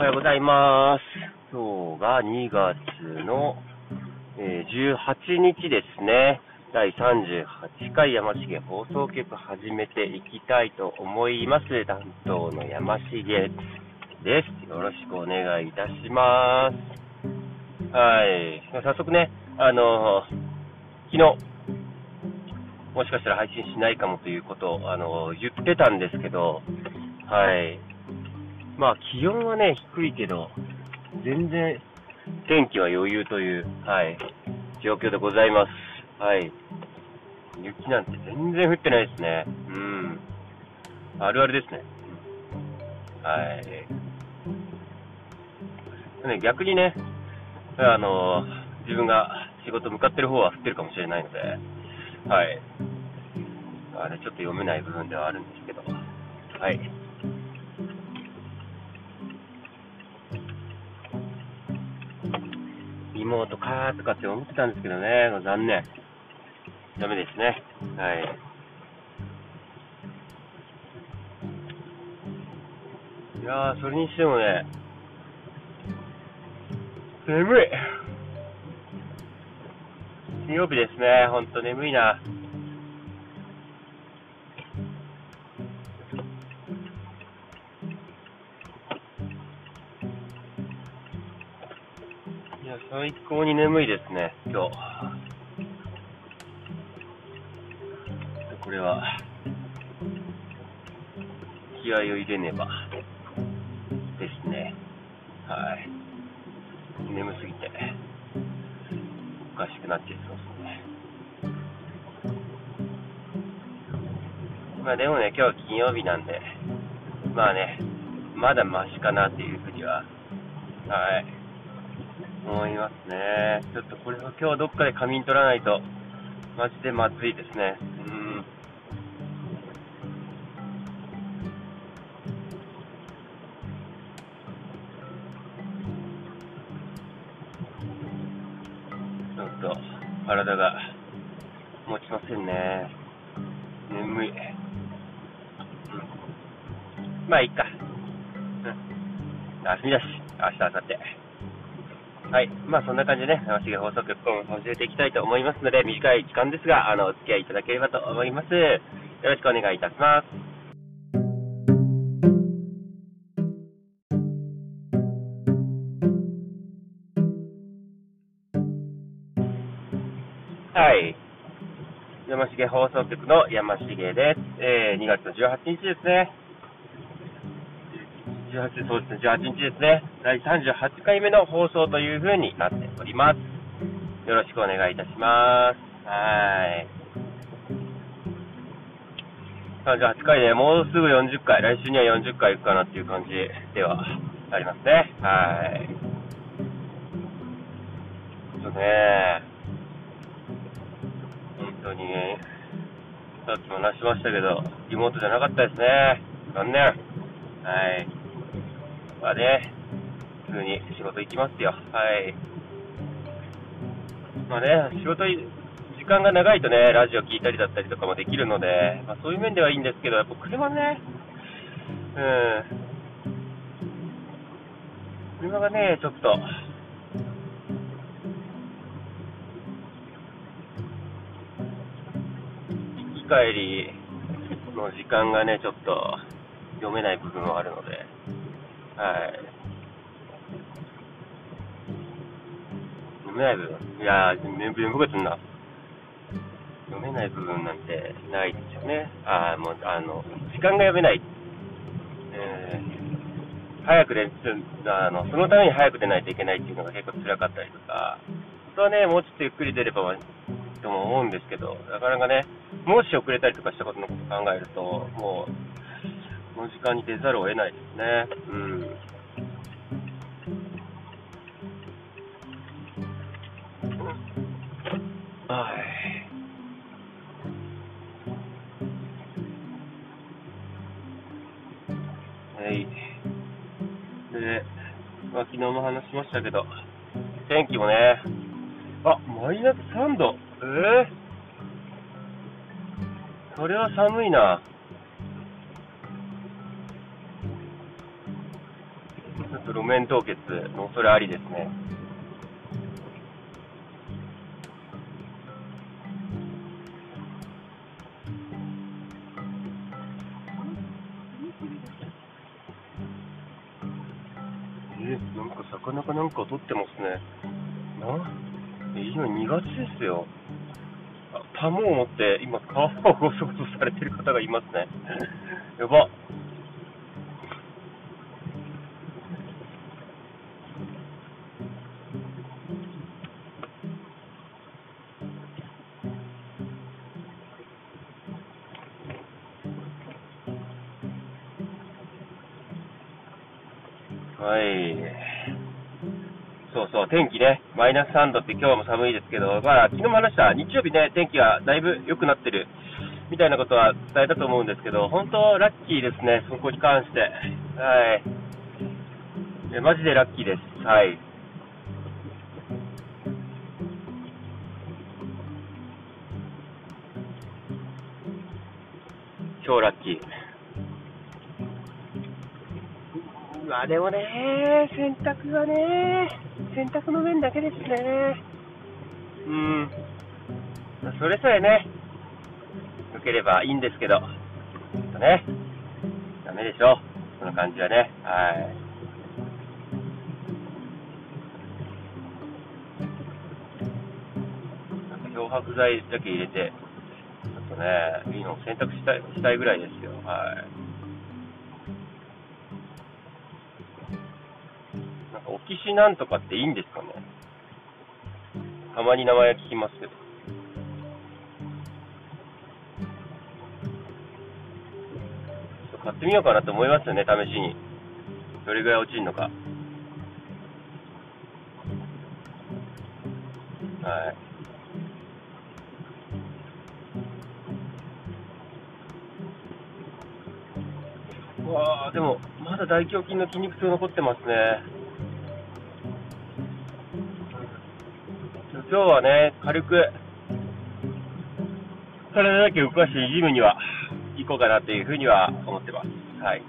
おはようございます。今日が2月の18日ですね。第38回山重放送局始めていきたいと思います。担当の山重です。よろしくお願いいたします。はい。早速ね、昨日、もしかしたら配信しないかもということを、言ってたんですけど、はい。まあ、気温はね、低いけど、全然、天気は余裕という、はい、状況でございます。はい。雪なんて全然降ってないですね。うん。あるあるですね。はい。逆にね、自分が仕事向かってる方は降ってるかもしれないので、はい。あれ、ちょっと読めない部分ではあるんですけど。はい。妹かーとかって思ってたんですけどね。残念。ダメですね。はい。いやー、それにしてもね、眠い。金曜日ですね。ほんと眠いな。いや、最高に眠いですね、今日。これは気合を入れねばですね。はい。眠すぎておかしくなっちゃいそうです。まあでもね、今日金曜日なんで、まあね、まだマシかなっていうふうには、はい、思いますね。ちょっとこれは今日どっかで仮眠取らないと、マジでまずいですね。ちょっと体が持ちませんね。眠い。まあいいか、休みだし、明日、明後日。はい、まあそんな感じでね、山重放送局を始めていきたいと思いますので、短い時間ですが、お付き合いいただければと思います。よろしくお願いいたします。はい、山重放送局の山重です。2月の18日ですね。そうですね、18日ですね。第38回目の放送という風になっております。よろしくお願いいたします。はい。38回ね、もうすぐ40回、来週には40回いくかなっていう感じではありますね。はい。そうね。本当にさっきも話しましたけど、妹じゃなかったですね。残念。はい。まあね、普通に仕事行きますよ。はい。まあね、仕事、時間が長いとね、ラジオ聞いたりだったりとかもできるので、まあ、そういう面ではいいんですけど、やっぱ車ね、車がね、ちょっと、帰りの時間がね、ちょっと読めない部分もあるので、はい、読めない部分、いやー、読めない部分なんてないですよね。あー、もう時間が読めない、早くでそのために早く出ないといけないっていうのが結構辛かったりとか、本当はね、もうちょっとゆっくり出ればとも思うんですけど、なかなかね、もし遅れたりとかしたことのことを考えると、もうこの時間に出ざるを得ないですね。はい。はい。で、まあ、昨日も話しましたけど、天気もね、あ、マイナス3度。これは寒いな。ちょっと路面凍結の恐れありですね。なんか魚かなんか取ってますね。今2月ですよ。タモを持って今川をゴソゴソされてる方がいますね。やばっ。はい、そうそう、天気ね、マイナス3度って今日も寒いですけど、まあ昨日も話した、日曜日ね、天気がだいぶ良くなってるみたいなことは伝えたと思うんですけど、本当、ラッキーですね、そこに関して、はい、マジでラッキーです。はい超ラッキー。まあでもね、洗濯がね、洗濯の面だけですね。うん、それさえね、良ければいいんですけど、ちょっとね、ダメでしょ、この感じはね。はい。なんか漂白剤だけ入れて、ちょっとね、いいのを洗濯したいぐらいですよ。はい。オキシなんとかっていいんですかね。たまに名前は聞きますけど。買ってみようかなと思いますよね、試しに。どれぐらい落ちるのか。はい。うわあ、でもまだ大胸筋の筋肉痛残ってますね。今日はね、軽く体だけ動かしてジムには行こうかなというふうには思ってます。はい。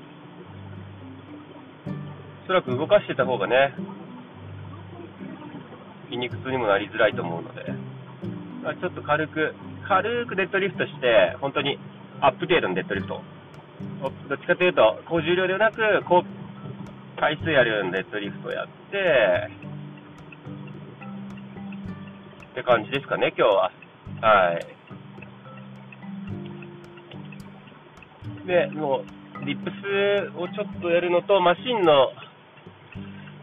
おそらく動かしてた方がね、筋肉痛にもなりづらいと思うので、まあ、ちょっと軽くデッドリフトして、本当にアップ程度のデッドリフト。どっちかというと、高重量ではなく、高回数やるようなデッドリフトをやって、って感じですかね、今日は。はい。で、もう、リップスをちょっとやるのと、マシンの、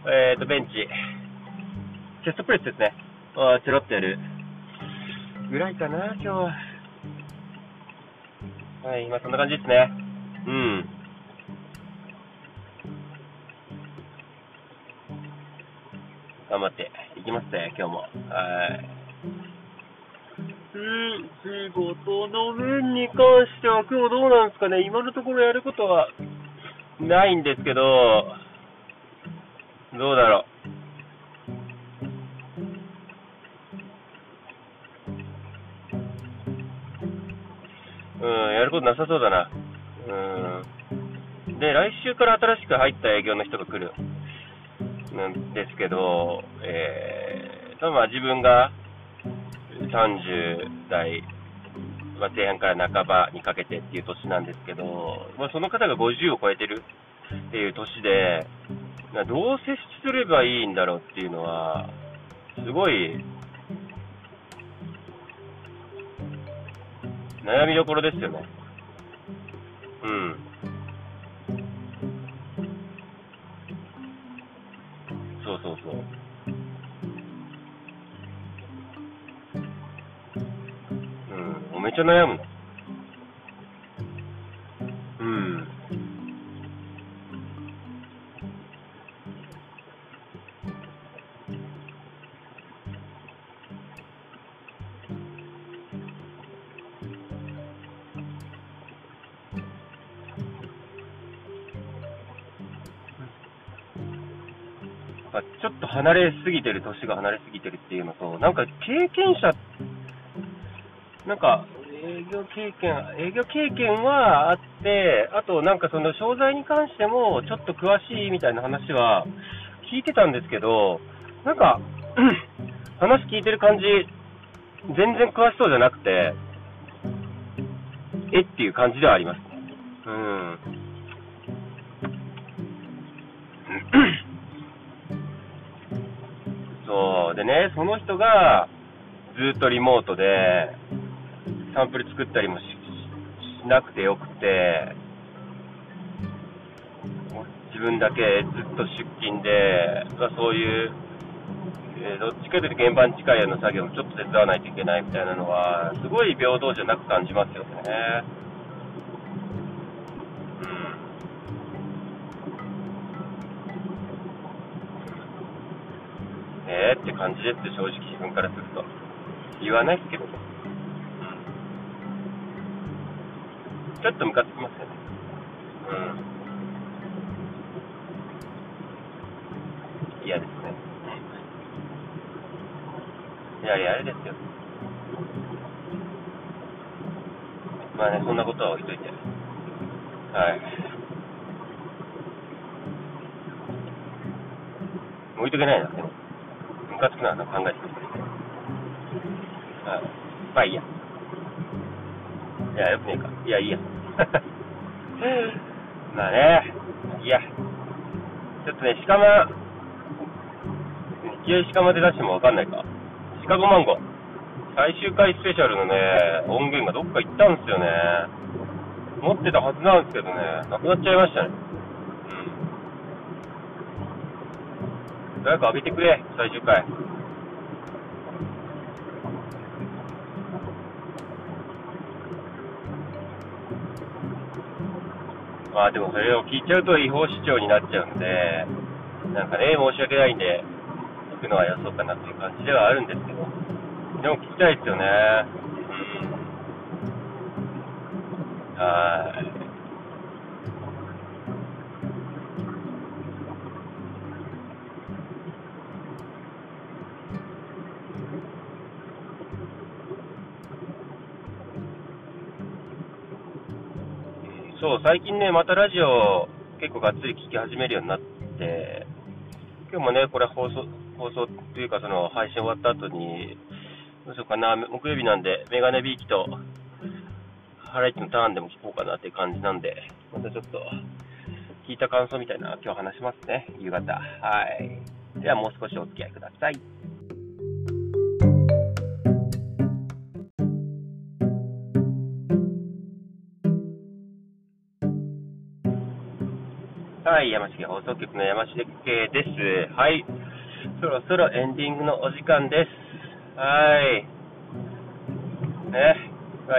ベンチ、チェストプレスですね。チェロッとやるぐらいかな、今日は。はい、今そんな感じですね。うん。頑張っていきますね、今日も。はい。仕事の面に関しては今日どうなんですかね。今のところやることはないんですけど、どうだろう。やることなさそうだな。で、来週から新しく入った営業の人が来るんですけど、まあ自分が30代、まあ、前半から半ばにかけてっていう年なんですけど、まあ、その方が50を超えてるっていう年で、どう接すればいいんだろうっていうのはすごい悩みどころですよね。うん。そう。めっちゃ悩むの。ちょっと離れすぎてる、年が離れすぎてるっていうのと、なんか経験者、なんか営業経験はあって、あとなんかその商材に関してもちょっと詳しいみたいな話は聞いてたんですけど、なんか話聞いてる感じ全然詳しそうじゃなくて、っていう感じではあります。うん。そうでね、その人がずっとリモートでサンプル作ったりも しなくてよくて、自分だけずっと出勤で、そういう、どっちかというと現場に近いような作業もちょっと手伝わないといけないみたいなのはすごい平等じゃなく感じますよね。って感じです、正直自分からすると。言わないですけどね。ちょっとムカつきますよね。嫌ですね。やはりあれですよ。まあね、そんなことは置いといて。はい。置いとけないな。ムカつくな、考えてください。まあいいや。いや、よくねえか。いや、いいや。まあね、いや。ちょっとね、シカマで出してもわかんないか。シカゴマンゴ。最終回スペシャルのね、音源がどっか行ったんですよね。持ってたはずなんですけどね、なくなっちゃいましたね。早く上げてくれ、最終回。まあでもそれを聞いちゃうと違法視聴になっちゃうんで、なんかね、申し訳ないんで、聞くのはよそうかなっていう感じではあるんですけど、でも聞きたいですよね。はい。そう、最近ね、またラジオ結構がっつり聞き始めるようになって、今日もね、これ放送というか、その配信終わった後に、どうしようかな、木曜日なんで、メガネビーキとハライチのターンでも聞こうかなって感じなんで、またちょっと聞いた感想みたいな、今日話しますね、夕方。はい。では、もう少しお付き合いください。はい、山重放送局の山重圭です。はい、そろそろエンディングのお時間です。は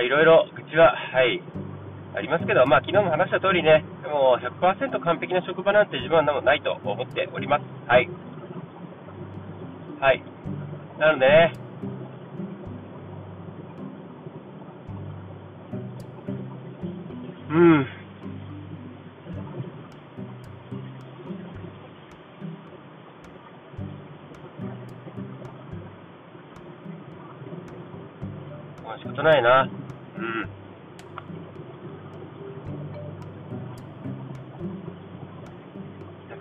い、いろいろ愚痴は、ありますけど、まあ、昨日も話した通りね、もう 100% 完璧な職場なんて自分はないと思っております。はい、なのでね、仕方ないな。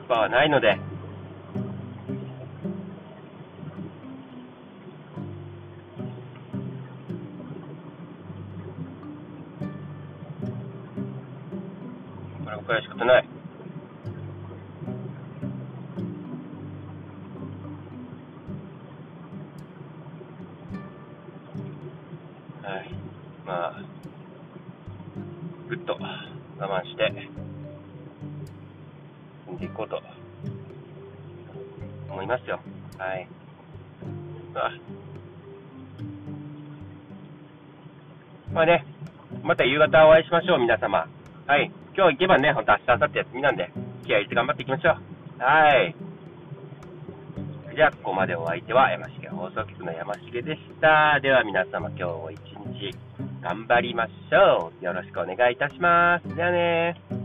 100% はないので、これは仕方ない。まあ、ぐっと我慢して進んでいこうと思いますよ。はい。まあね、また夕方お会いしましょう、皆様。はい。今日行けばね、ほんと明日、明後日休みなんで、気合い入れて頑張っていきましょう。はい。じゃあ、ここまでお相手は山重放送局の山重でした。では皆様、今日も一日頑張りましょう。よろしくお願いいたします。じゃあねー。